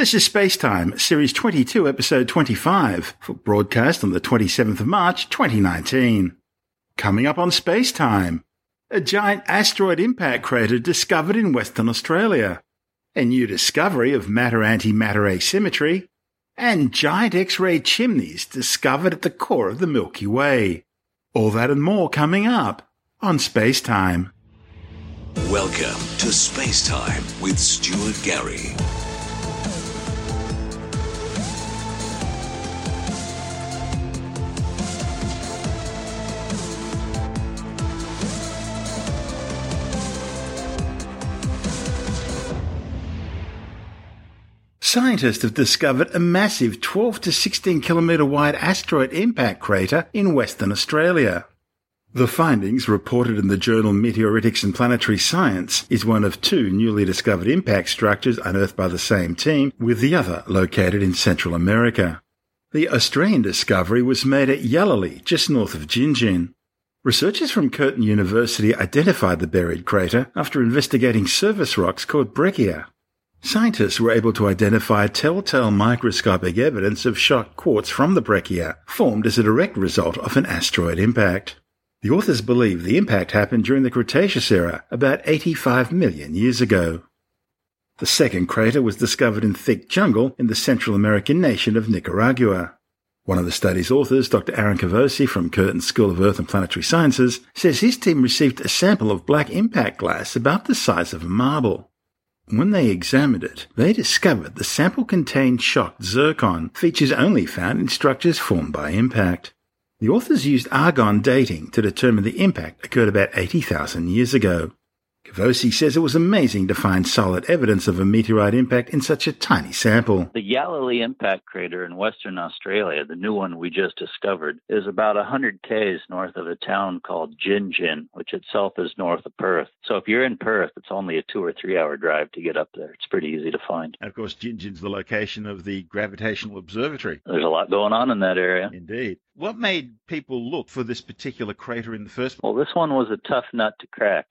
This is Spacetime, Series 22, Episode 25, for broadcast on the 27th of March, 2019. Coming up on Spacetime, a giant asteroid impact crater discovered in Western Australia, a new discovery of matter-antimatter asymmetry, and giant X-ray chimneys discovered at the core of the Milky Way. All that and more coming up on Spacetime. Welcome to Spacetime with Stuart Gary. Scientists have discovered a massive 12 to 16 kilometre wide asteroid impact crater in Western Australia. The findings, reported in the journal Meteoritics and Planetary Science, is one of two newly discovered impact structures unearthed by the same team, with the other located in Central America. The Australian discovery was made at Yallalie, just north of Gingin. Researchers from Curtin University identified the buried crater after investigating surface rocks called breccia. Scientists were able to identify telltale microscopic evidence of shot quartz from the breccia, formed as a direct result of an asteroid impact. The authors believe the impact happened during the Cretaceous era, about 85 million years ago. The second crater was discovered in thick jungle in the Central American nation of Nicaragua. One of the study's authors, Dr. Aaron Cavosi from Curtin School of Earth and Planetary Sciences, says his team received a sample of black impact glass about the size of a marble. When they examined it, they discovered the sample contained shocked zircon, features only found in structures formed by impact. The authors used argon dating to determine the impact occurred about 80,000 years ago. Cavosi says it was amazing to find solid evidence of a meteorite impact in such a tiny sample. The Yallalie Impact Crater in Western Australia, the new one we just discovered, is about 100 k's north of a town called Gingin, which itself is north of Perth. So if you're in Perth, it's only a 2 or 3 hour drive to get up there. It's pretty easy to find. And of course, Gingin's the location of the gravitational observatory. There's a lot going on in that area. Indeed. What made people look for this particular crater in the first place? Well, this one was a tough nut to crack.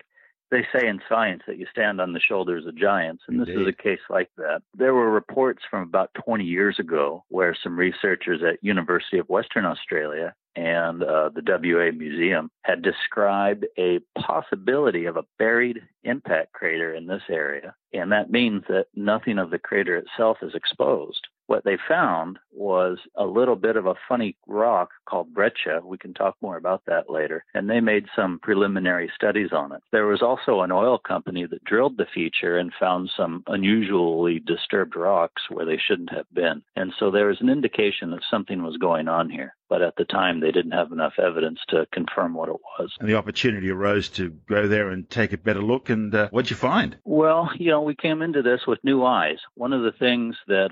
They say in science that you stand on the shoulders of giants, and Indeed. This is a case like that. There were reports from about 20 years ago where some researchers at University of Western Australia and the WA Museum had described a possibility of a buried impact crater in this area, and that means that nothing of the crater itself is exposed. What they found was a little bit of a funny rock called breccia. We can talk more about that later. And they made some preliminary studies on it. There was also an oil company that drilled the feature and found some unusually disturbed rocks where they shouldn't have been. And so there was an indication that something was going on here. But at the time, they didn't have enough evidence to confirm what it was. And the opportunity arose to go there and take a better look. And what'd you find? Well, we came into this with new eyes. One of the things that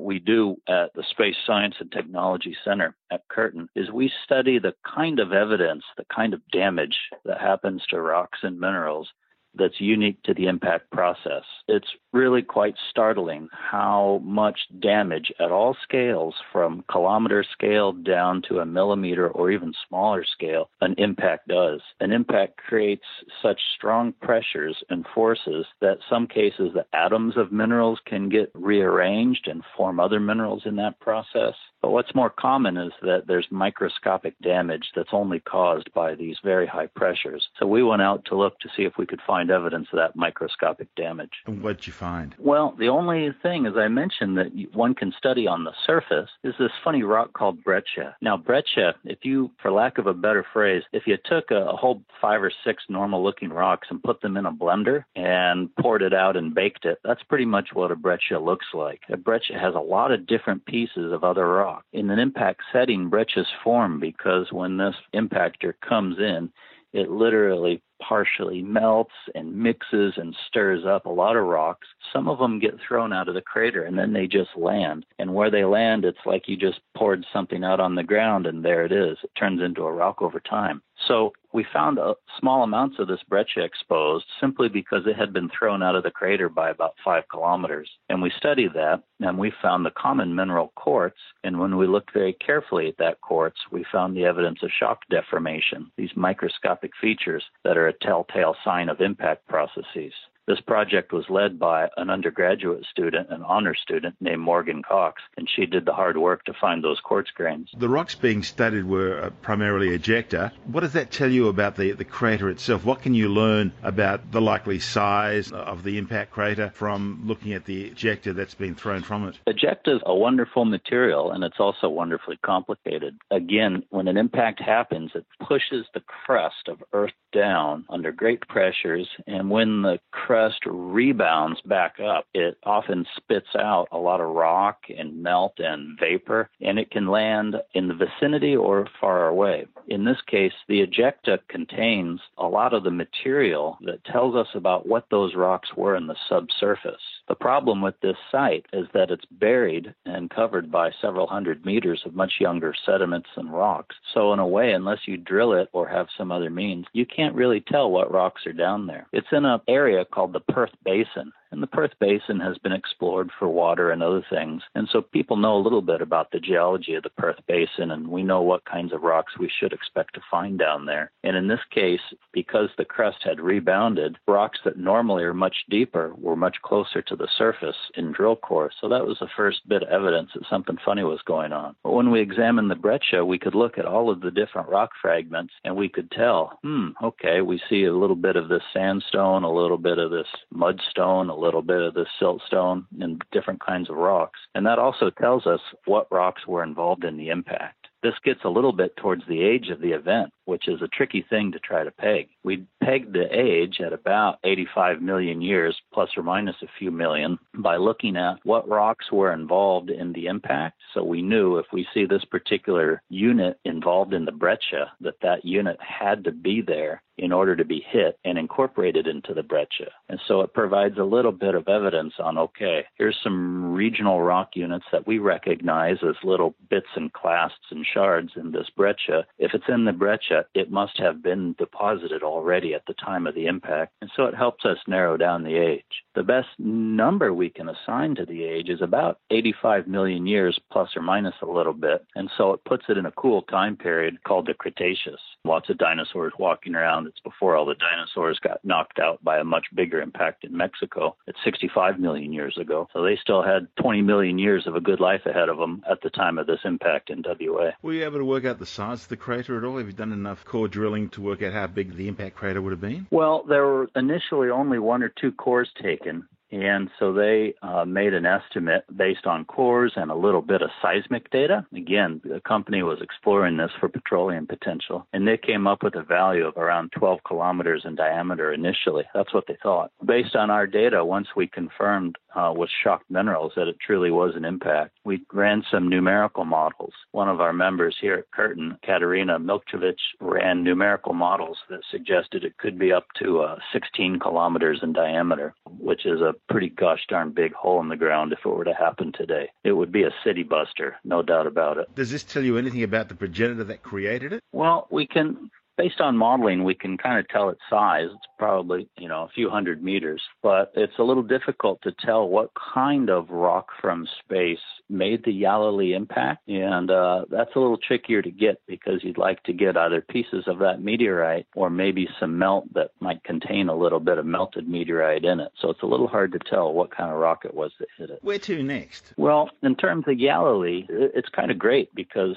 we do at the Space Science and Technology Center at Curtin is we study the kind of evidence, the kind of damage that happens to rocks and minerals that's unique to the impact process. It's really quite startling how much damage at all scales, from kilometer scale down to a millimeter or even smaller scale, an impact does. An impact creates such strong pressures and forces that some cases the atoms of minerals can get rearranged and form other minerals in that process. But what's more common is that there's microscopic damage that's only caused by these very high pressures. So we went out to look to see if we could find evidence of that microscopic damage. And what'd you find? Well, the only thing, as I mentioned, that one can study on the surface is this funny rock called breccia. Now, breccia, if you, for lack of a better phrase, if you took a whole 5 or 6 normal-looking rocks and put them in a blender and poured it out and baked it, that's pretty much what a breccia looks like. A breccia has a lot of different pieces of other rocks. In an impact setting, breccias form because when this impactor comes in, it literally partially melts and mixes and stirs up a lot of rocks. Some of them get thrown out of the crater and then they just land. And where they land, it's like you just poured something out on the ground and there it is. It turns into a rock over time. So we found small amounts of this breccia exposed simply because it had been thrown out of the crater by about 5 kilometers. And we studied that, and we found the common mineral quartz. And when we looked very carefully at that quartz, we found the evidence of shock deformation, these microscopic features that are a telltale sign of impact processes. This project was led by an undergraduate student, an honor student named Morgan Cox, and she did the hard work to find those quartz grains. The rocks being studied were primarily ejecta. What does that tell you about the crater itself? What can you learn about the likely size of the impact crater from looking at the ejecta that's been thrown from it? Ejecta is a wonderful material, and it's also wonderfully complicated. Again, when an impact happens, it pushes the crust of Earth down under great pressures, and when the crust rebounds back up, it often spits out a lot of rock and melt and vapor, and it can land in the vicinity or far away. In this case, the ejecta contains a lot of the material that tells us about what those rocks were in the subsurface. The problem with this site is that it's buried and covered by several hundred meters of much younger sediments and rocks. So in a way, unless you drill it or have some other means, you can't really tell what rocks are down there. It's in an area called the Perth Basin. And the Perth Basin has been explored for water and other things. And so people know a little bit about the geology of the Perth Basin, and we know what kinds of rocks we should expect to find down there. And in this case, because the crust had rebounded, rocks that normally are much deeper were much closer to the surface in drill core. So that was the first bit of evidence that something funny was going on. But when we examined the breccia, we could look at all of the different rock fragments, and we could tell, okay, we see a little bit of this sandstone, a little bit of this mudstone, a little bit of the siltstone, and different kinds of rocks. And that also tells us what rocks were involved in the impact. This gets a little bit towards the age of the event, which is a tricky thing to try to peg. We pegged the age at about 85 million years, plus or minus a few million, by looking at what rocks were involved in the impact. So we knew if we see this particular unit involved in the breccia, that unit had to be there in order to be hit and incorporated into the breccia. And so it provides a little bit of evidence on, okay, here's some regional rock units that we recognize as little bits and clasts and shards in this breccia. If it's in the breccia, it must have been deposited already at the time of the impact, and so it helps us narrow down the age. The best number we can assign to the age is about 85 million years, plus or minus a little bit, and so it puts it in a cool time period called the Cretaceous. Lots of dinosaurs walking around. It's before all the dinosaurs got knocked out by a much bigger impact in Mexico. It's 65 million years ago, so they still had 20 million years of a good life ahead of them at the time of this impact in WA. Were you able to work out the size of the crater at all? Have you done enough core drilling to work out how big the impact crater would have been? Well, there were initially only one or two cores taken. And so they made an estimate based on cores and a little bit of seismic data. Again, the company was exploring this for petroleum potential, and they came up with a value of around 12 kilometers in diameter initially. That's what they thought. Based on our data, once we confirmed with shock minerals that it truly was an impact, we ran some numerical models. One of our members here at Curtin, Katerina Milkovic, ran numerical models that suggested it could be up to 16 kilometers in diameter, which is a pretty gosh darn big hole in the ground. If it were to happen today, it would be a city buster, no doubt about it. Does this tell you anything about the progenitor that created it? Well, we can, based on modeling, we can kind of tell its size. It's probably, a few hundred meters, but it's a little difficult to tell what kind of rock from space made the Yallalie impact, and that's a little trickier to get because you'd like to get either pieces of that meteorite or maybe some melt that might contain a little bit of melted meteorite in it. So it's a little hard to tell what kind of rock it was that hit it. Where to next? Well, in terms of Yallalie, it's kind of great because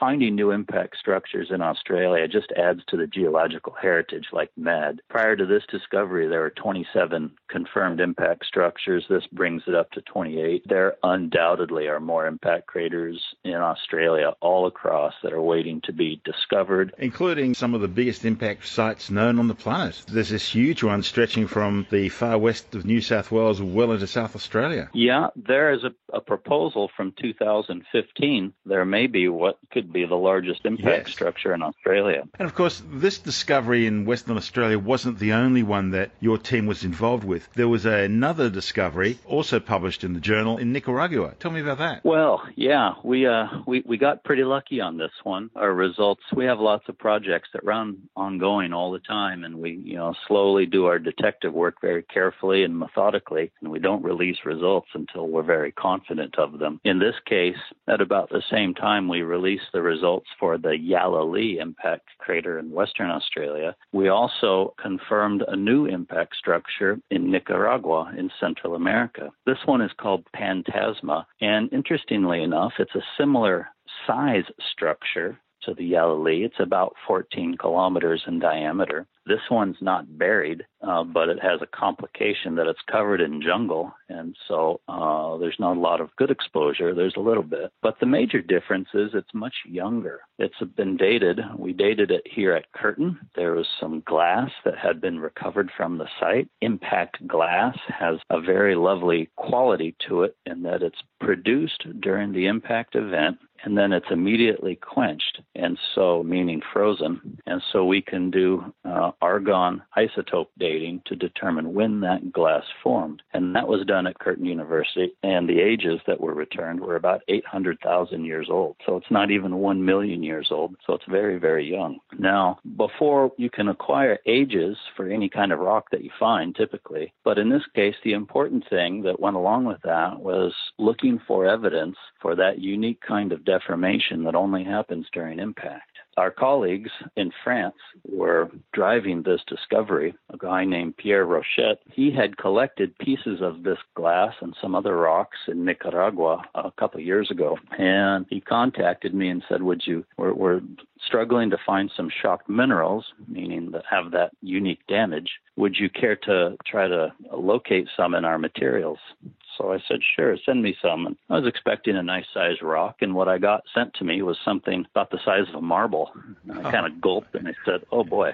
finding new impact structures in Australia just adds to the geological heritage like mad. Prior to this discovery, there were 27 confirmed impact structures. This brings it up to 28. There undoubtedly are more impact craters in Australia all across that are waiting to be discovered, including some of the biggest impact sites known on the planet. There's this huge one stretching from the far west of New South Wales well into South Australia. Yeah, there is a proposal from 2015. There may be what could be the largest impact structure in Australia. And of course, this discovery in Western Australia wasn't the only one that your team was involved with. There was another discovery also published in the journal in Nicaragua. Tell me about that. Well, yeah, we got pretty lucky on this one. Our results, we have lots of projects that run ongoing all the time, and we slowly do our detective work very carefully and methodically, and we don't release results until we're very confident of them. In this case, at about the same time, we released the results for the Yallalie Impact Crater structure in Western Australia, we also confirmed a new impact structure in Nicaragua in Central America. This one is called Pantasma, and interestingly enough, it's a similar size structure to the Yallalie. It's about 14 kilometers in diameter. This one's not buried, but it has a complication that it's covered in jungle, and so there's not a lot of good exposure. There's a little bit. But the major difference is it's much younger. It's been dated. We dated it here at Curtin. There was some glass that had been recovered from the site. Impact glass has a very lovely quality to it in that it's produced during the impact event, and then it's immediately quenched, and so meaning frozen. And so we can do argon isotope dating to determine when that glass formed. And that was done at Curtin University, and the ages that were returned were about 800,000 years old. So it's not even 1 million years old, so it's very, very young. Now, before you can acquire ages for any kind of rock that you find, typically, but in this case, the important thing that went along with that was looking for evidence for that unique kind of deformation that only happens during impact. Our colleagues in France were driving this discovery. A guy named Pierre Rochette, he had collected pieces of this glass and some other rocks in Nicaragua a couple of years ago. And he contacted me and said, we're struggling to find some shocked minerals, meaning that have that unique damage. Would you care to try to locate some in our materials? So I said, sure, send me some. And I was expecting a nice size rock, and what I got sent to me was something about the size of a marble. And I kind of gulped, and I said, oh, boy,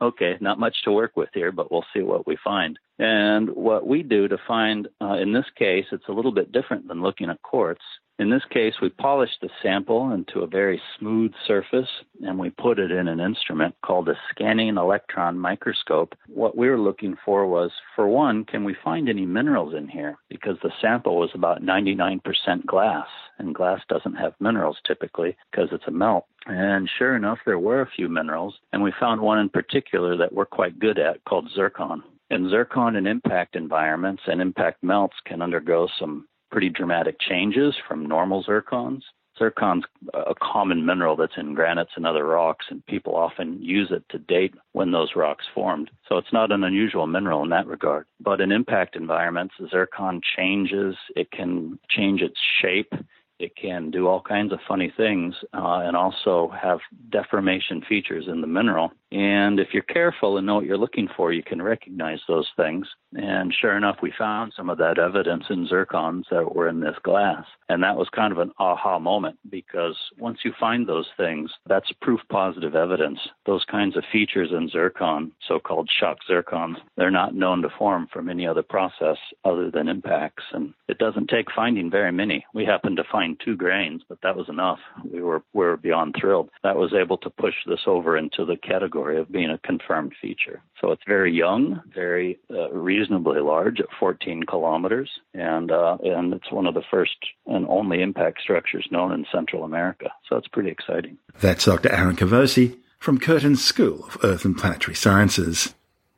okay, not much to work with here, but we'll see what we find. And what we do to find, in this case, it's a little bit different than looking at quartz. In this case, we polished the sample into a very smooth surface, and we put it in an instrument called a scanning electron microscope. What we were looking for was, for one, can we find any minerals in here? Because the sample was about 99% glass, and glass doesn't have minerals typically because it's a melt. And sure enough, there were a few minerals, and we found one in particular that we're quite good at called zircon. And zircon in impact environments and impact melts can undergo some pretty dramatic changes from normal zircons. Zircon's a common mineral that's in granites and other rocks, and people often use it to date when those rocks formed. So it's not an unusual mineral in that regard. But in impact environments, zircon changes. It can change its shape. It can do all kinds of funny things and also have deformation features in the mineral. And if you're careful and know what you're looking for, you can recognize those things. And sure enough, we found some of that evidence in zircons that were in this glass. And that was kind of an aha moment, because once you find those things, that's proof positive evidence. Those kinds of features in zircon, so-called shock zircons, they're not known to form from any other process other than impacts. And it doesn't take finding very many. We happened to find 2 grains, but that was enough. We were beyond thrilled. That was able to push this over into the category of being a confirmed feature. So it's very young, very reasonably large at 14 kilometers, and it's one of the first and only impact structures known in Central America. So it's pretty exciting. That's Dr. Aaron Cavosi from Curtin's School of Earth and Planetary Sciences.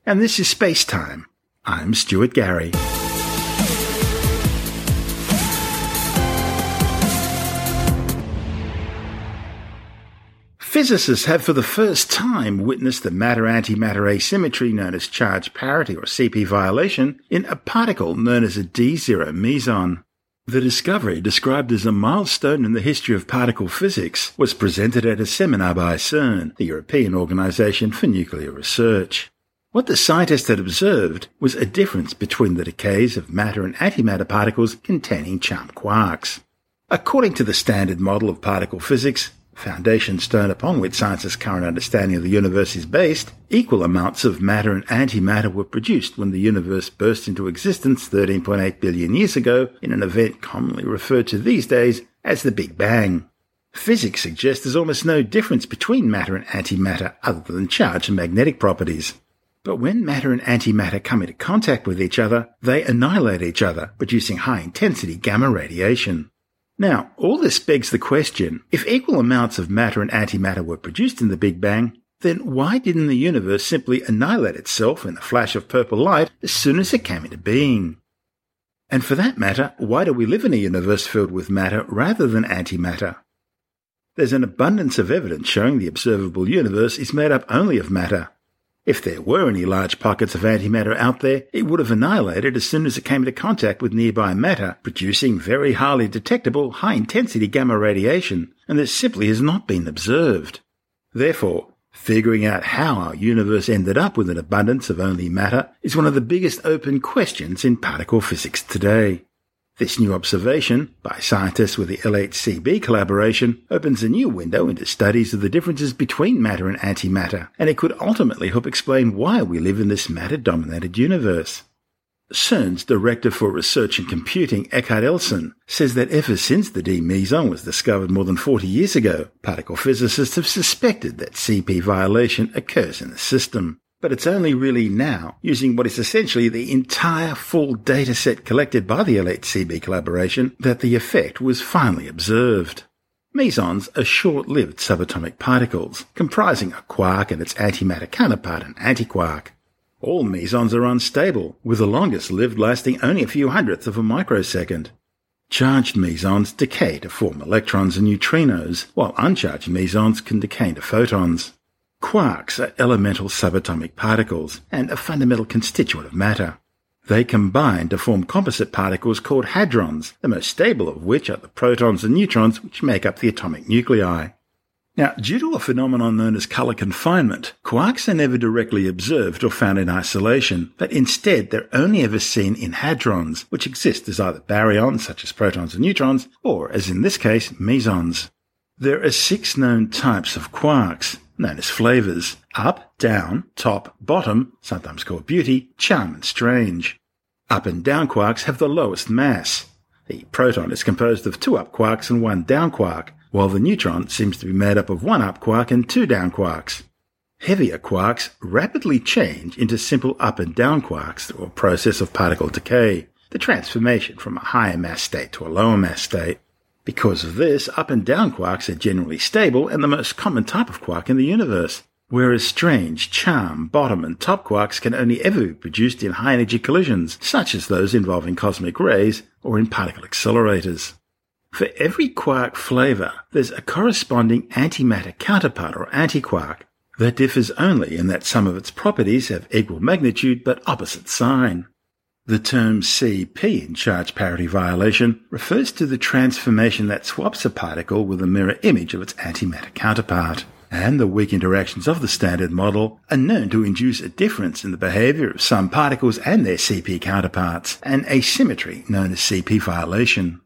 And this is Spacetime. I'm Stuart Gary. Physicists have for the first time witnessed the matter-antimatter asymmetry known as charge parity, or CP violation, in a particle known as a D0 meson. The discovery, described as a milestone in the history of particle physics, was presented at a seminar by CERN, the European Organisation for Nuclear Research. What the scientists had observed was a difference between the decays of matter and antimatter particles containing charm quarks. According to the Standard Model of Particle Physics, foundation stone upon which science's current understanding of the universe is based, equal amounts of matter and antimatter were produced when the universe burst into existence 13.8 billion years ago in an event commonly referred to these days as the Big Bang. Physics suggests there's almost no difference between matter and antimatter other than charge and magnetic properties. But when matter and antimatter come into contact with each other, they annihilate each other, producing high-intensity gamma radiation. Now, all this begs the question, if equal amounts of matter and antimatter were produced in the Big Bang, then why didn't the universe simply annihilate itself in a flash of purple light as soon as it came into being? And for that matter, why do we live in a universe filled with matter rather than antimatter? There's an abundance of evidence showing the observable universe is made up only of matter. If there were any large pockets of antimatter out there, it would have annihilated as soon as it came into contact with nearby matter, producing very highly detectable high-intensity gamma radiation, and this simply has not been observed. Therefore, figuring out how our universe ended up with an abundance of only matter is one of the biggest open questions in particle physics today. This new observation, by scientists with the LHCb collaboration, opens a new window into studies of the differences between matter and antimatter, and it could ultimately help explain why we live in this matter-dominated universe. CERN's Director for Research and Computing, Eckhard Elson, says that ever since the D meson was discovered more than 40 years ago, particle physicists have suspected that CP violation occurs in the system. But it's only really now, using what is essentially the entire full dataset collected by the LHCb collaboration, that the effect was finally observed. Mesons are short-lived subatomic particles, comprising a quark and its antimatter counterpart, an antiquark. All mesons are unstable, with the longest-lived lasting only a few hundredths of a microsecond. Charged mesons decay to form electrons and neutrinos, while uncharged mesons can decay to photons. Quarks are elemental subatomic particles and a fundamental constituent of matter. They combine to form composite particles called hadrons, the most stable of which are the protons and neutrons which make up the atomic nuclei. Now, due to a phenomenon known as color confinement, quarks are never directly observed or found in isolation, but instead they're only ever seen in hadrons, which exist as either baryons, such as protons and neutrons, or, as in this case, mesons. There are 6 known types of quarks, known as flavors: up, down, top, bottom, sometimes called beauty, charm and strange. Up and down quarks have the lowest mass. The proton is composed of 2 up quarks and 1 down quark, while the neutron seems to be made up of 1 up quark and 2 down quarks. Heavier quarks rapidly change into simple up and down quarks through a process of particle decay, the transformation from a higher mass state to a lower mass state. Because of this, up and down quarks are generally stable and the most common type of quark in the universe, whereas strange, charm, bottom and top quarks can only ever be produced in high-energy collisions, such as those involving cosmic rays or in particle accelerators. For every quark flavor, there's a corresponding antimatter counterpart or antiquark that differs only in that some of its properties have equal magnitude but opposite sign. The term CP in charge parity violation refers to the transformation that swaps a particle with a mirror image of its antimatter counterpart, and the weak interactions of the Standard Model are known to induce a difference in the behavior of some particles and their CP counterparts, an asymmetry known as CP violation.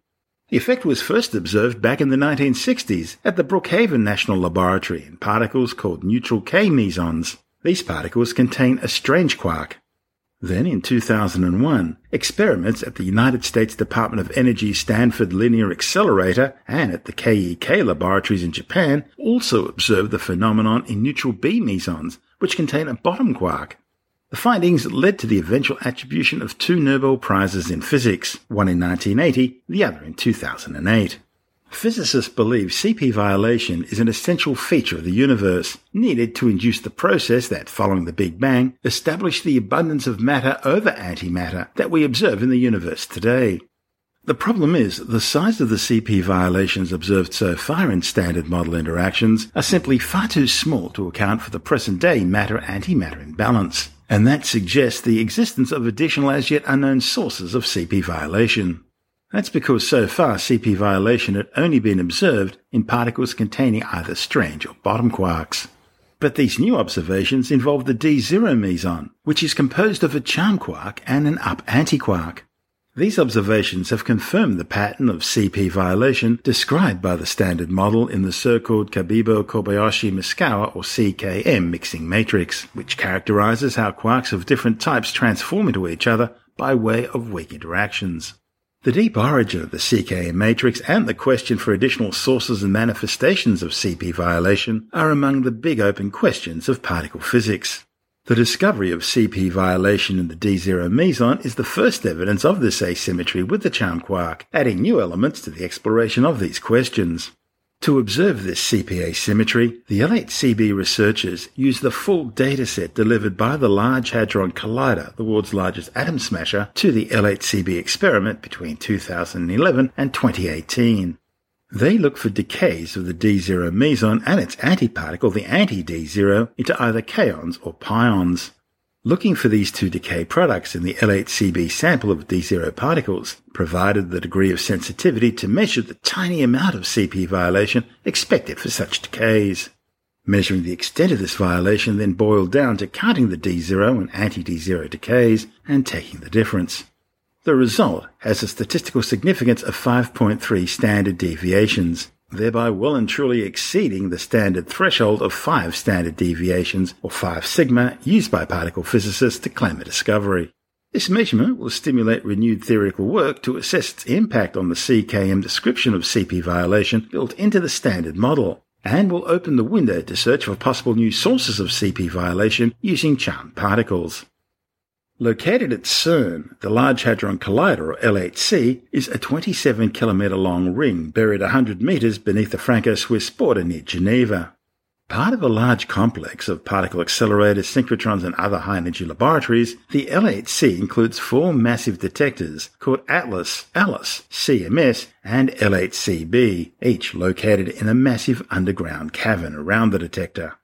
The effect was first observed back in the 1960s at the Brookhaven National Laboratory in particles called neutral K mesons. These particles contain a strange quark. Then, in 2001, experiments at the United States Department of Energy's Stanford Linear Accelerator and at the KEK laboratories in Japan also observed the phenomenon in neutral B mesons, which contain a bottom quark. The findings led to the eventual attribution of 2 Nobel Prizes in physics, one in 1980, the other in 2008. Physicists believe CP violation is an essential feature of the universe, needed to induce the process that, following the Big Bang, established the abundance of matter over antimatter that we observe in the universe today. The problem is, the size of the CP violations observed so far in Standard Model interactions are simply far too small to account for the present-day matter-antimatter imbalance, and that suggests the existence of additional as-yet-unknown sources of CP violation. That's because so far CP violation had only been observed in particles containing either strange or bottom quarks. But these new observations involve the D0 meson, which is composed of a charm quark and an up antiquark. These observations have confirmed the pattern of CP violation described by the Standard Model in the so-called Kabibo-Kobayashi-Misawa or CKM mixing matrix, which characterizes how quarks of different types transform into each other by way of weak interactions. The deep origin of the CKM matrix and the question for additional sources and manifestations of CP violation are among the big open questions of particle physics. The discovery of CP violation in the D0 meson is the first evidence of this asymmetry with the charm quark, adding new elements to the exploration of these questions. To observe this CP asymmetry, the LHCb researchers used the full dataset delivered by the Large Hadron Collider, the world's largest atom smasher, to the LHCb experiment between 2011 and 2018. They look for decays of the D0 meson and its antiparticle, the anti-D0, into either kaons or pions. Looking for these two decay products in the LHCb sample of D0 particles provided the degree of sensitivity to measure the tiny amount of CP violation expected for such decays. Measuring the extent of this violation then boiled down to counting the D0 and anti-D0 decays and taking the difference. The result has a statistical significance of 5.3 standard deviations, thereby well and truly exceeding the standard threshold of 5 standard deviations, or 5 sigma, used by particle physicists to claim a discovery. This measurement will stimulate renewed theoretical work to assess its impact on the CKM description of CP violation built into the standard model, and will open the window to search for possible new sources of CP violation using charmed particles. Located at CERN, the Large Hadron Collider, or LHC, is a 27-kilometre-long ring buried 100 metres beneath the Franco-Swiss border near Geneva. Part of a large complex of particle accelerators, synchrotrons and other high-energy laboratories, the LHC includes 4 massive detectors called ATLAS, ALICE, CMS and LHCb, each located in a massive underground cavern around the detector.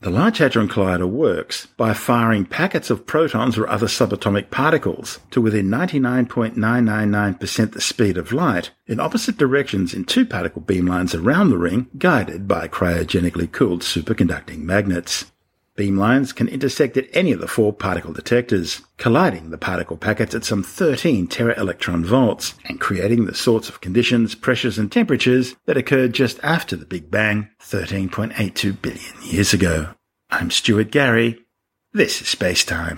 The Large Hadron Collider works by firing packets of protons or other subatomic particles to within 99.999% the speed of light in opposite directions in 2 particle beamlines around the ring, guided by cryogenically cooled superconducting magnets. Beamlines can intersect at any of the 4 particle detectors, colliding the particle packets at some 13 tera-electron volts and creating the sorts of conditions, pressures and temperatures that occurred just after the Big Bang 13.82 billion years ago. I'm Stuart Gary. This is Spacetime.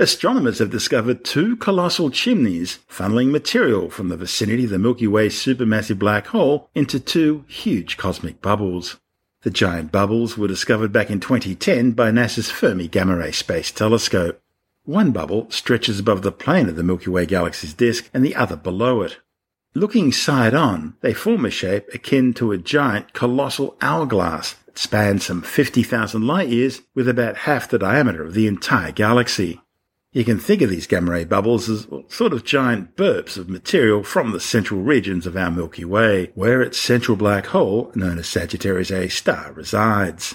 Astronomers have discovered 2 colossal chimneys funneling material from the vicinity of the Milky Way supermassive black hole into 2 huge cosmic bubbles. The giant bubbles were discovered back in 2010 by NASA's Fermi Gamma-ray Space Telescope. One bubble stretches above the plane of the Milky Way galaxy's disk and the other below it. Looking side-on, they form a shape akin to a giant colossal hourglass that spans some 50,000 light-years with about half the diameter of the entire galaxy. You can think of these gamma-ray bubbles as sort of giant burps of material from the central regions of our Milky Way, where its central black hole, known as Sagittarius A star, resides.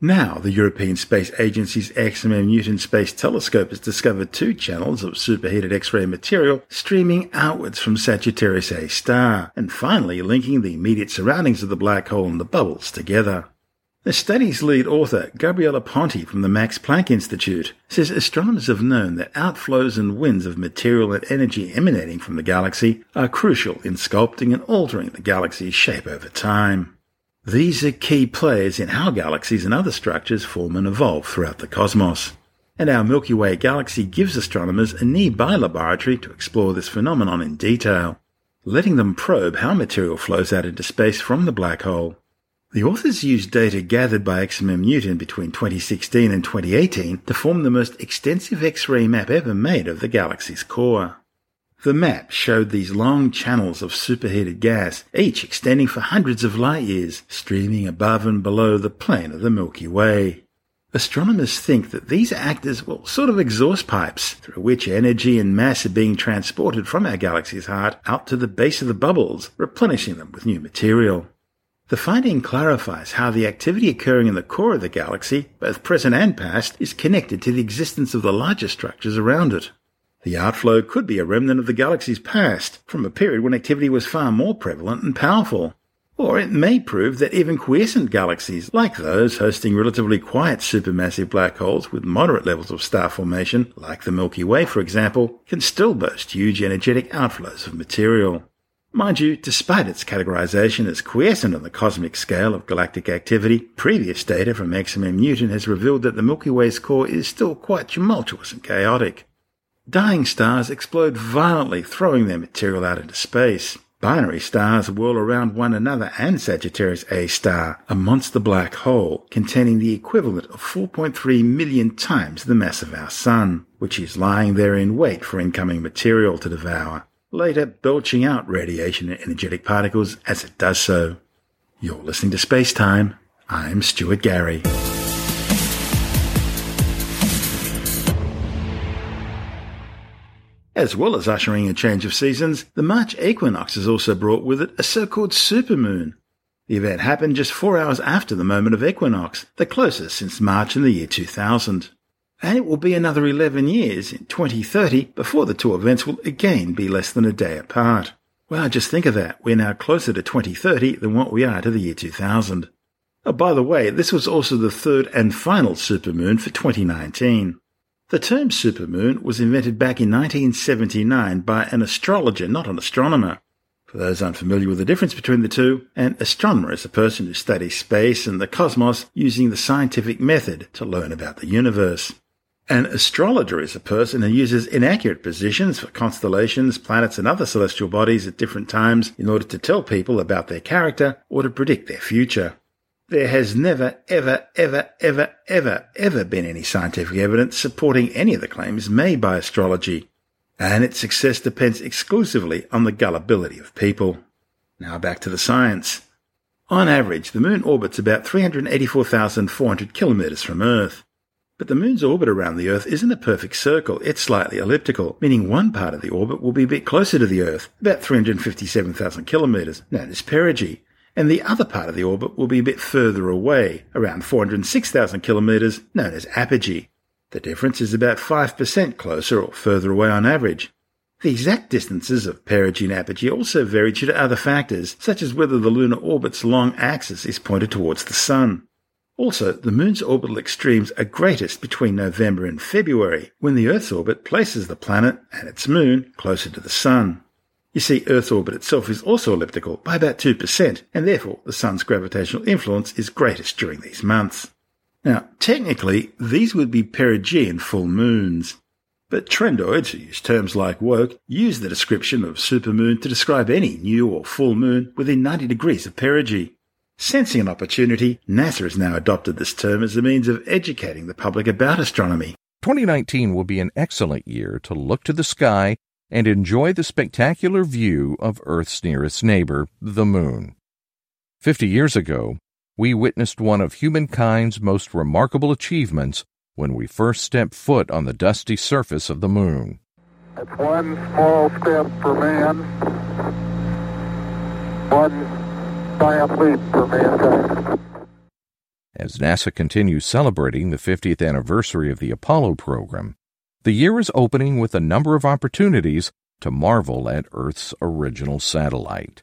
Now, the European Space Agency's XMM Newton Space Telescope has discovered 2 channels of superheated X-ray material streaming outwards from Sagittarius A star, and finally linking the immediate surroundings of the black hole and the bubbles together. The study's lead author, Gabriella Ponti from the Max Planck Institute, says astronomers have known that outflows and winds of material and energy emanating from the galaxy are crucial in sculpting and altering the galaxy's shape over time. These are key players in how galaxies and other structures form and evolve throughout the cosmos. And our Milky Way galaxy gives astronomers a nearby laboratory to explore this phenomenon in detail, letting them probe how material flows out into space from the black hole. The authors used data gathered by XMM Newton between 2016 and 2018 to form the most extensive X-ray map ever made of the galaxy's core. The map showed these long channels of superheated gas, each extending for hundreds of light-years, streaming above and below the plane of the Milky Way. Astronomers think that these act as, sort of exhaust pipes, through which energy and mass are being transported from our galaxy's heart out to the base of the bubbles, replenishing them with new material. The finding clarifies how the activity occurring in the core of the galaxy, both present and past, is connected to the existence of the larger structures around it. The outflow could be a remnant of the galaxy's past, from a period when activity was far more prevalent and powerful. Or it may prove that even quiescent galaxies, like those hosting relatively quiet supermassive black holes with moderate levels of star formation, like the Milky Way for example, can still boast huge energetic outflows of material. Mind you, despite its categorization as quiescent on the cosmic scale of galactic activity, previous data from XMM Newton has revealed that the Milky Way's core is still quite tumultuous and chaotic. Dying stars explode violently, throwing their material out into space. Binary stars whirl around one another and Sagittarius A star, a monster black hole containing the equivalent of 4.3 million times the mass of our Sun, which is lying there in wait for incoming material to devour, later belching out radiation and energetic particles as it does so. You're listening to Spacetime. I'm Stuart Gary. As well as ushering a change of seasons, the March equinox has also brought with it a so-called supermoon. The event happened just 4 hours after the moment of equinox, the closest since March in the year 2000. And it will be another 11 years, in 2030, before the two events will again be less than a day apart. Wow, just think of that. We're now closer to 2030 than what we are to the year 2000. Oh, by the way, this was also the third and final supermoon for 2019. The term supermoon was invented back in 1979 by an astrologer, not an astronomer. For those unfamiliar with the difference between the two, an astronomer is a person who studies space and the cosmos using the scientific method to learn about the universe. An astrologer is a person who uses inaccurate positions for constellations, planets and other celestial bodies at different times in order to tell people about their character or to predict their future. There has never, ever been any scientific evidence supporting any of the claims made by astrology, and its success depends exclusively on the gullibility of people. Now back to the science. On average, the Moon orbits about 384,400 kilometers from Earth. But the Moon's orbit around the Earth isn't a perfect circle, it's slightly elliptical, meaning one part of the orbit will be a bit closer to the Earth, about 357,000 kilometers, known as perigee, and the other part of the orbit will be a bit further away, around 406,000 kilometers, known as apogee. The difference is about 5% closer or further away on average. The exact distances of perigee and apogee also vary due to other factors, such as whether the lunar orbit's long axis is pointed towards the Sun. Also, the Moon's orbital extremes are greatest between November and February, when the Earth's orbit places the planet and its Moon closer to the Sun. You see, Earth's orbit itself is also elliptical by about 2%, and therefore the Sun's gravitational influence is greatest during these months. Now, technically, these would be perigee and full moons. But trendoids, who use terms like woke, use the description of supermoon to describe any new or full moon within 90 degrees of perigee. Sensing an opportunity, NASA has now adopted this term as a means of educating the public about astronomy. 2019 will be an excellent year to look to the sky and enjoy the spectacular view of Earth's nearest neighbor, the Moon. 50 years ago, we witnessed one of humankind's most remarkable achievements when we first stepped foot on the dusty surface of the Moon. It's one small step for man, one giant leap for mankind. As NASA continues celebrating the 50th anniversary of the Apollo program, the year is opening with a number of opportunities to marvel at Earth's original satellite.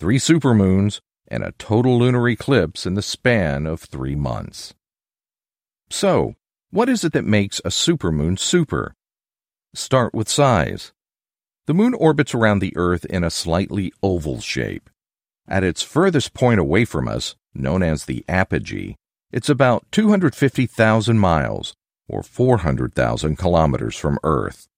3 supermoons and a total lunar eclipse in the span of 3 months. So, what is it that makes a supermoon super? Start with size. The Moon orbits around the Earth in a slightly oval shape. At its furthest point away from us, known as the apogee, it's about 250,000 miles, or 400,000 kilometers from Earth.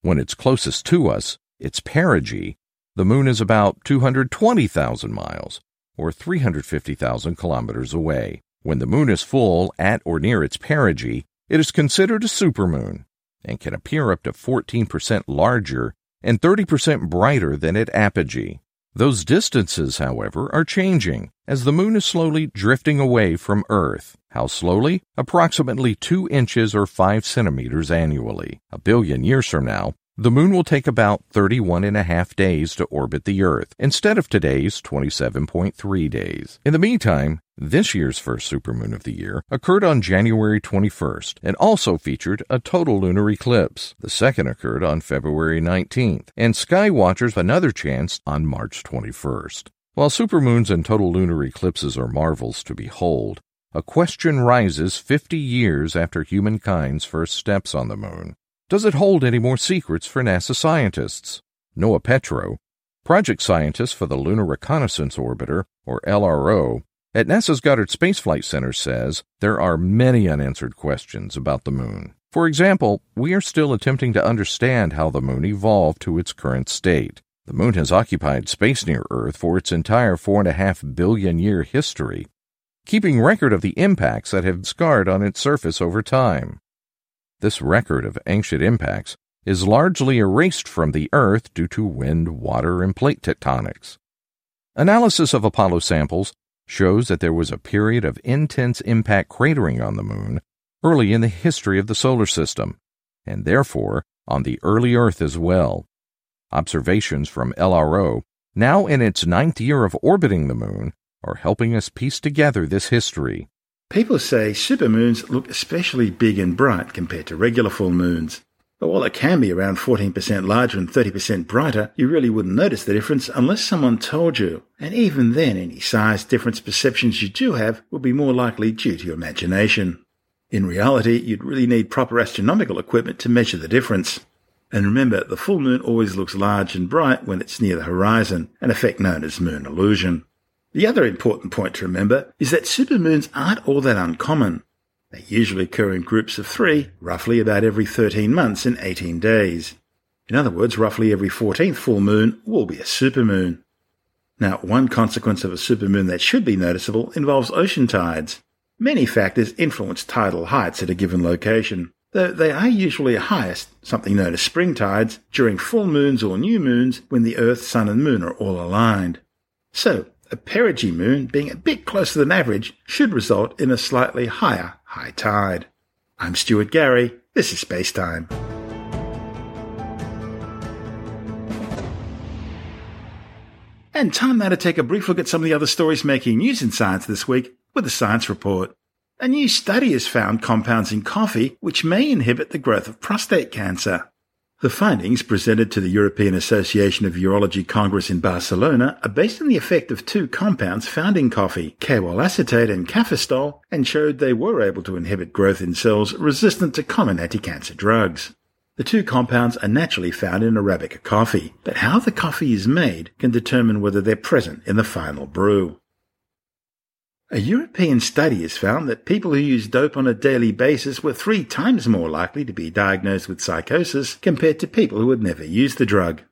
When it's closest to us, its perigee, the Moon is about 220,000 miles, or 350,000 kilometers away. When the Moon is full at or near its perigee, it is considered a supermoon, and can appear up to 14% larger and 30% brighter than at apogee. Those distances, however, are changing as the Moon is slowly drifting away from Earth. How slowly? Approximately 2 inches or 5 centimeters annually. 1 billion years from now, the Moon will take about 31.5 days to orbit the Earth, instead of today's 27.3 days. In the meantime, this year's first supermoon of the year occurred on January 21st and also featured a total lunar eclipse. The second occurred on February 19th, and sky watchers have another chance on March 21st. While supermoons and total lunar eclipses are marvels to behold, a question rises 50 years after humankind's first steps on the Moon. Does it hold any more secrets for NASA scientists? Noah Petro, project scientist for the Lunar Reconnaissance Orbiter, or LRO, at NASA's Goddard Space Flight Center says there are many unanswered questions about the Moon. For example, we are still attempting to understand how the Moon evolved to its current state. The Moon has occupied space near Earth for its entire 4.5 billion year history, keeping record of the impacts that have scarred on its surface over time. This record of ancient impacts is largely erased from the Earth due to wind, water, and plate tectonics. Analysis of Apollo samples shows that there was a period of intense impact cratering on the Moon early in the history of the solar system, and therefore on the early Earth as well. Observations from LRO, now in its 9th year of orbiting the Moon, are helping us piece together this history. People say supermoons look especially big and bright compared to regular full moons. But while it can be around 14% larger and 30% brighter, you really wouldn't notice the difference unless someone told you. And even then, any size difference perceptions you do have will be more likely due to your imagination. In reality, you'd really need proper astronomical equipment to measure the difference. And remember, the full moon always looks large and bright when it's near the horizon, an effect known as moon illusion. The other important point to remember is that supermoons aren't all that uncommon. They usually occur in groups of 3, roughly about every 13 months and 18 days. In other words, roughly every 14th full moon will be a supermoon. Now, one consequence of a supermoon that should be noticeable involves ocean tides. Many factors influence tidal heights at a given location, though they are usually highest, something known as spring tides, during full moons or new moons when the Earth, Sun and Moon are all aligned. So, a perigee moon, being a bit closer than average, should result in a slightly higher high tide. I'm Stuart Gary. This is Spacetime. And time now to take a brief look at some of the other stories making news in science this week with a science report. A new study has found compounds in coffee which may inhibit the growth of prostate cancer. The findings, presented to the European Association of Urology Congress in Barcelona, are based on the effect of 2 compounds found in coffee, KOL acetate and cafestol, and showed they were able to inhibit growth in cells resistant to common anti-cancer drugs. The 2 compounds are naturally found in Arabica coffee, but how the coffee is made can determine whether they're present in the final brew. A European study has found that people who use dope on a daily basis were 3 times more likely to be diagnosed with psychosis compared to people who had never used the drug.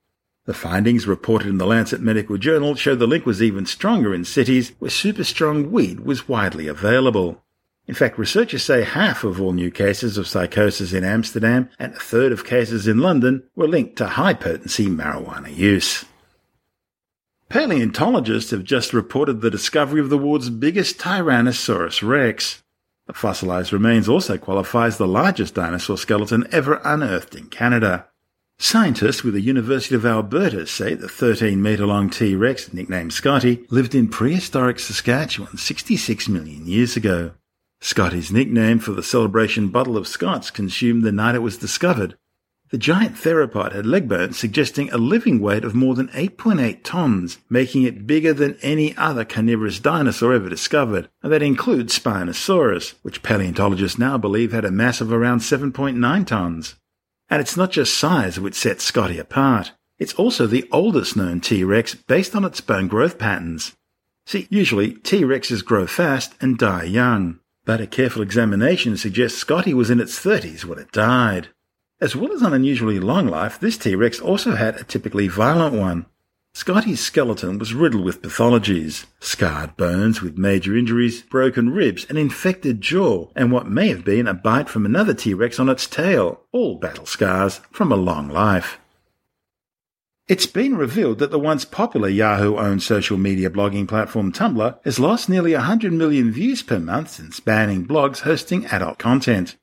The findings reported in the Lancet Medical Journal show the link was even stronger in cities where super strong weed was widely available. In fact, researchers say half of all new cases of psychosis in Amsterdam and a third of cases in London were linked to high-potency marijuana use. Paleontologists have just reported the discovery of the world's biggest Tyrannosaurus rex. The fossilized remains also qualify as the largest dinosaur skeleton ever unearthed in Canada. Scientists with the University of Alberta say the 13-metre-long T-Rex, nicknamed Scotty, lived in prehistoric Saskatchewan 66 million years ago. Scotty's nickname for the celebration bottle of Scots consumed the night it was discovered. The giant theropod had leg bones suggesting a living weight of more than 8.8 tons, making it bigger than any other carnivorous dinosaur ever discovered, and that includes Spinosaurus, which paleontologists now believe had a mass of around 7.9 tons. And it's not just size which sets Scotty apart. It's also the oldest known T-Rex based on its bone growth patterns. See, usually T-Rexes grow fast and die young, but a careful examination suggests Scotty was in its 30s when it died. As well as an unusually long life, this T-Rex also had a typically violent one. Scotty's skeleton was riddled with pathologies, scarred bones with major injuries, broken ribs, an infected jaw, and what may have been a bite from another T-Rex on its tail, all battle scars from a long life. It's been revealed that the once popular Yahoo-owned social media blogging platform Tumblr has lost nearly 100 million views per month since banning blogs hosting adult content.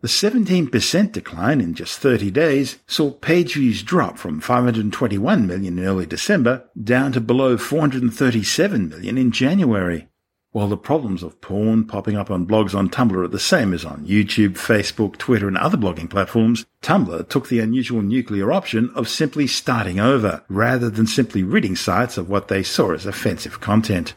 The 17% decline in just 30 days saw page views drop from 521 million in early December down to below 437 million in January. While the problems of porn popping up on blogs on Tumblr are the same as on YouTube, Facebook, Twitter and other blogging platforms, Tumblr took the unusual nuclear option of simply starting over rather than simply ridding sites of what they saw as offensive content.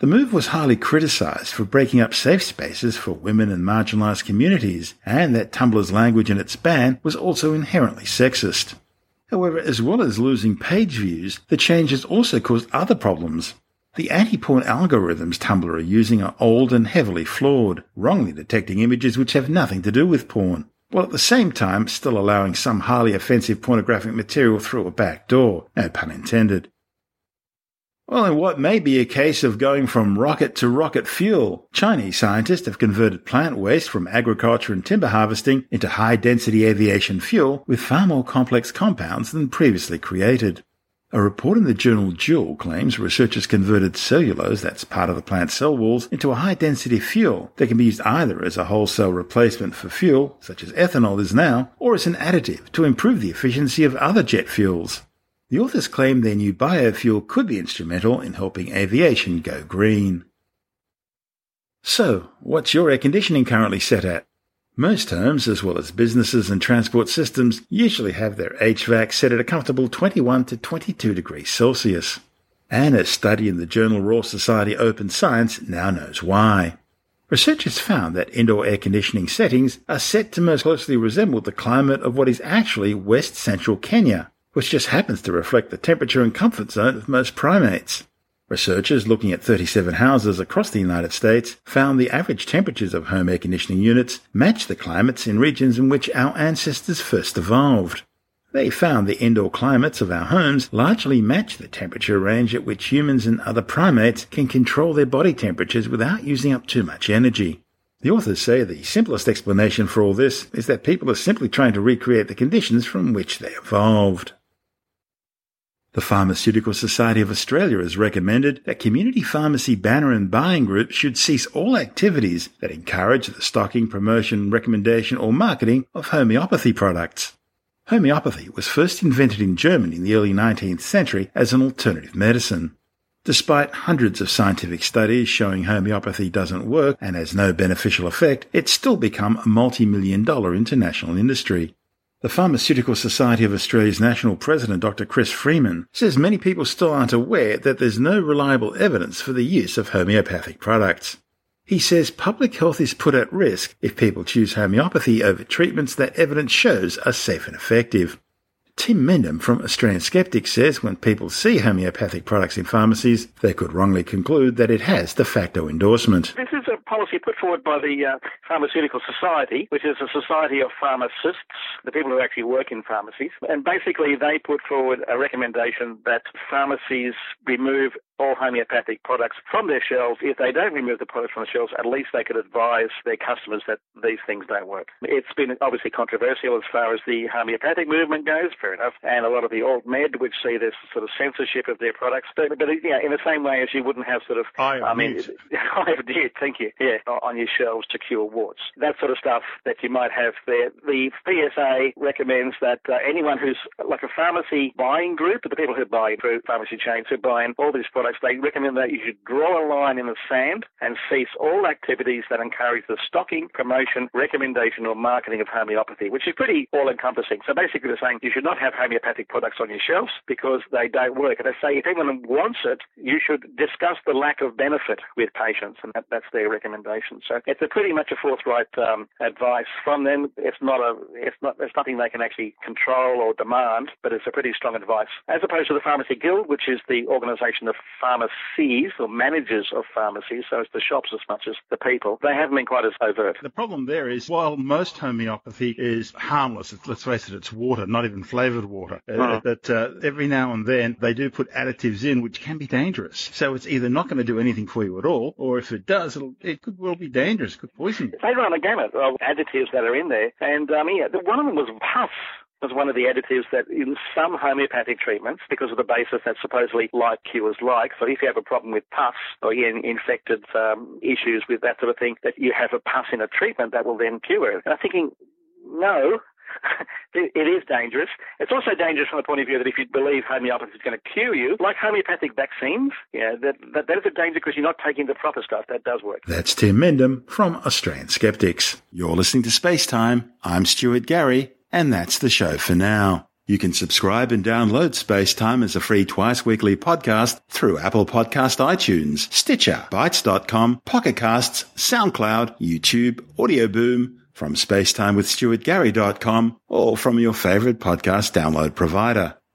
The move was highly criticised for breaking up safe spaces for women and marginalised communities, and that Tumblr's language and its ban was also inherently sexist. However, as well as losing page views, the change has also caused other problems. The anti-porn algorithms Tumblr are using are old and heavily flawed, wrongly detecting images which have nothing to do with porn, while at the same time still allowing some highly offensive pornographic material through a back door, no pun intended. Well, in what may be a case of going from rocket to rocket fuel, Chinese scientists have converted plant waste from agriculture and timber harvesting into high-density aviation fuel with far more complex compounds than previously created. A report in the journal Joule claims researchers converted cellulose, that's part of the plant's cell walls, into a high-density fuel that can be used either as a whole-cell replacement for fuel, such as ethanol is now, or as an additive to improve the efficiency of other jet fuels. The authors claim their new biofuel could be instrumental in helping aviation go green. So, what's your air conditioning currently set at? Most homes, as well as businesses and transport systems, usually have their HVAC set at a comfortable 21 to 22 degrees Celsius. And a study in the journal Royal Society Open Science now knows why. Researchers found that indoor air conditioning settings are set to most closely resemble the climate of what is actually West Central Kenya, which just happens to reflect the temperature and comfort zone of most primates. Researchers looking at 37 houses across the United States found the average temperatures of home air conditioning units match the climates in regions in which our ancestors first evolved. They found the indoor climates of our homes largely match the temperature range at which humans and other primates can control their body temperatures without using up too much energy. The authors say the simplest explanation for all this is that people are simply trying to recreate the conditions from which they evolved. The Pharmaceutical Society of Australia has recommended that community pharmacy banner and buying groups should cease all activities that encourage the stocking, promotion, recommendation or marketing of homeopathy products. Homeopathy was first invented in Germany in the early 19th century as an alternative medicine. Despite hundreds of scientific studies showing homeopathy doesn't work and has no beneficial effect, it's still become a multi-million-dollar international industry. The Pharmaceutical Society of Australia's national president, Dr. Chris Freeman, says many people still aren't aware that there's no reliable evidence for the use of homeopathic products. He says public health is put at risk if people choose homeopathy over treatments that evidence shows are safe and effective. Tim Mendham from Australian Skeptics says when people see homeopathic products in pharmacies, they could wrongly conclude that it has de facto endorsement. This is a policy put forward by the Pharmaceutical Society, which is a society of pharmacists, the people who actually work in pharmacies. And basically they put forward a recommendation that pharmacies remove all homeopathic products from their shelves. If they don't remove the products from the shelves, at least they could advise their customers that these things don't work. It's been obviously controversial as far as the homeopathic movement goes, fair enough, and a lot of the alt-med, which see this sort of censorship of their products. But you know, in the same way as you wouldn't have sort of... on your shelves to cure warts. That sort of stuff that you might have there. The PSA recommends that anyone who's like a pharmacy buying group, the people who buy through pharmacy chains, who buy in all these products, they recommend that you should draw a line in the sand and cease all activities that encourage the stocking, promotion, recommendation or marketing of homeopathy, which is pretty all-encompassing. So basically they're saying you should not have homeopathic products on your shelves because they don't work. And they say if anyone wants it, you should discuss the lack of benefit with patients, and that's their recommendation. So it's a pretty much a forthright advice from them. It's nothing they can actually control or demand, but it's a pretty strong advice. As opposed to the Pharmacy Guild, which is the organisation of pharmacies or managers of pharmacies, so it's the shops as much as the people. They haven't been quite as overt. The problem there is, while most homeopathy is harmless, let's face it, it's water, not even flavoured water, every now and then they do put additives in which can be dangerous. So it's either not going to do anything for you at all, or if it does, it could well be dangerous, could poison you. They run a gamut of additives that are in there, and one of them was pus. Was one of the additives that in some homeopathic treatments, because of the basis that supposedly like cures like, so if you have a problem with pus or infected issues with that sort of thing, that you have a pus in a treatment that will then cure it. And I'm thinking, no, it is dangerous. It's also dangerous from the point of view that if you believe homeopathy is going to cure you, like homeopathic vaccines, that is a danger because you're not taking the proper stuff. That does work. That's Tim Mendham from Australian Skeptics. You're listening to Space Time. I'm Stuart Gary. And that's the show for now. You can subscribe and download Spacetime as a free twice-weekly podcast through Apple Podcast, iTunes, Stitcher, Bytes.com, Pocket Casts, SoundCloud, YouTube, Audio Boom, from spacetimewithstuartgary.com, or from your favourite podcast download provider.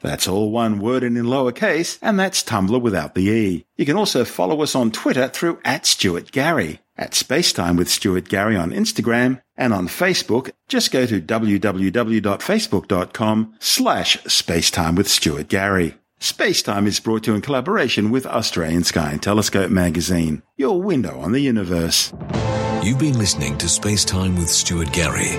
That's all one word and in lowercase, and that's Tumblr without the E. You can also follow us on Twitter through @StuartGary, @Spacetime with Stuart Gary on Instagram, and on Facebook, just go to www.facebook.com/Spacetime with Stuart Gary. Spacetime is brought to you in collaboration with Australian Sky and Telescope magazine, your window on the universe. You've been listening to Spacetime with Stuart Gary.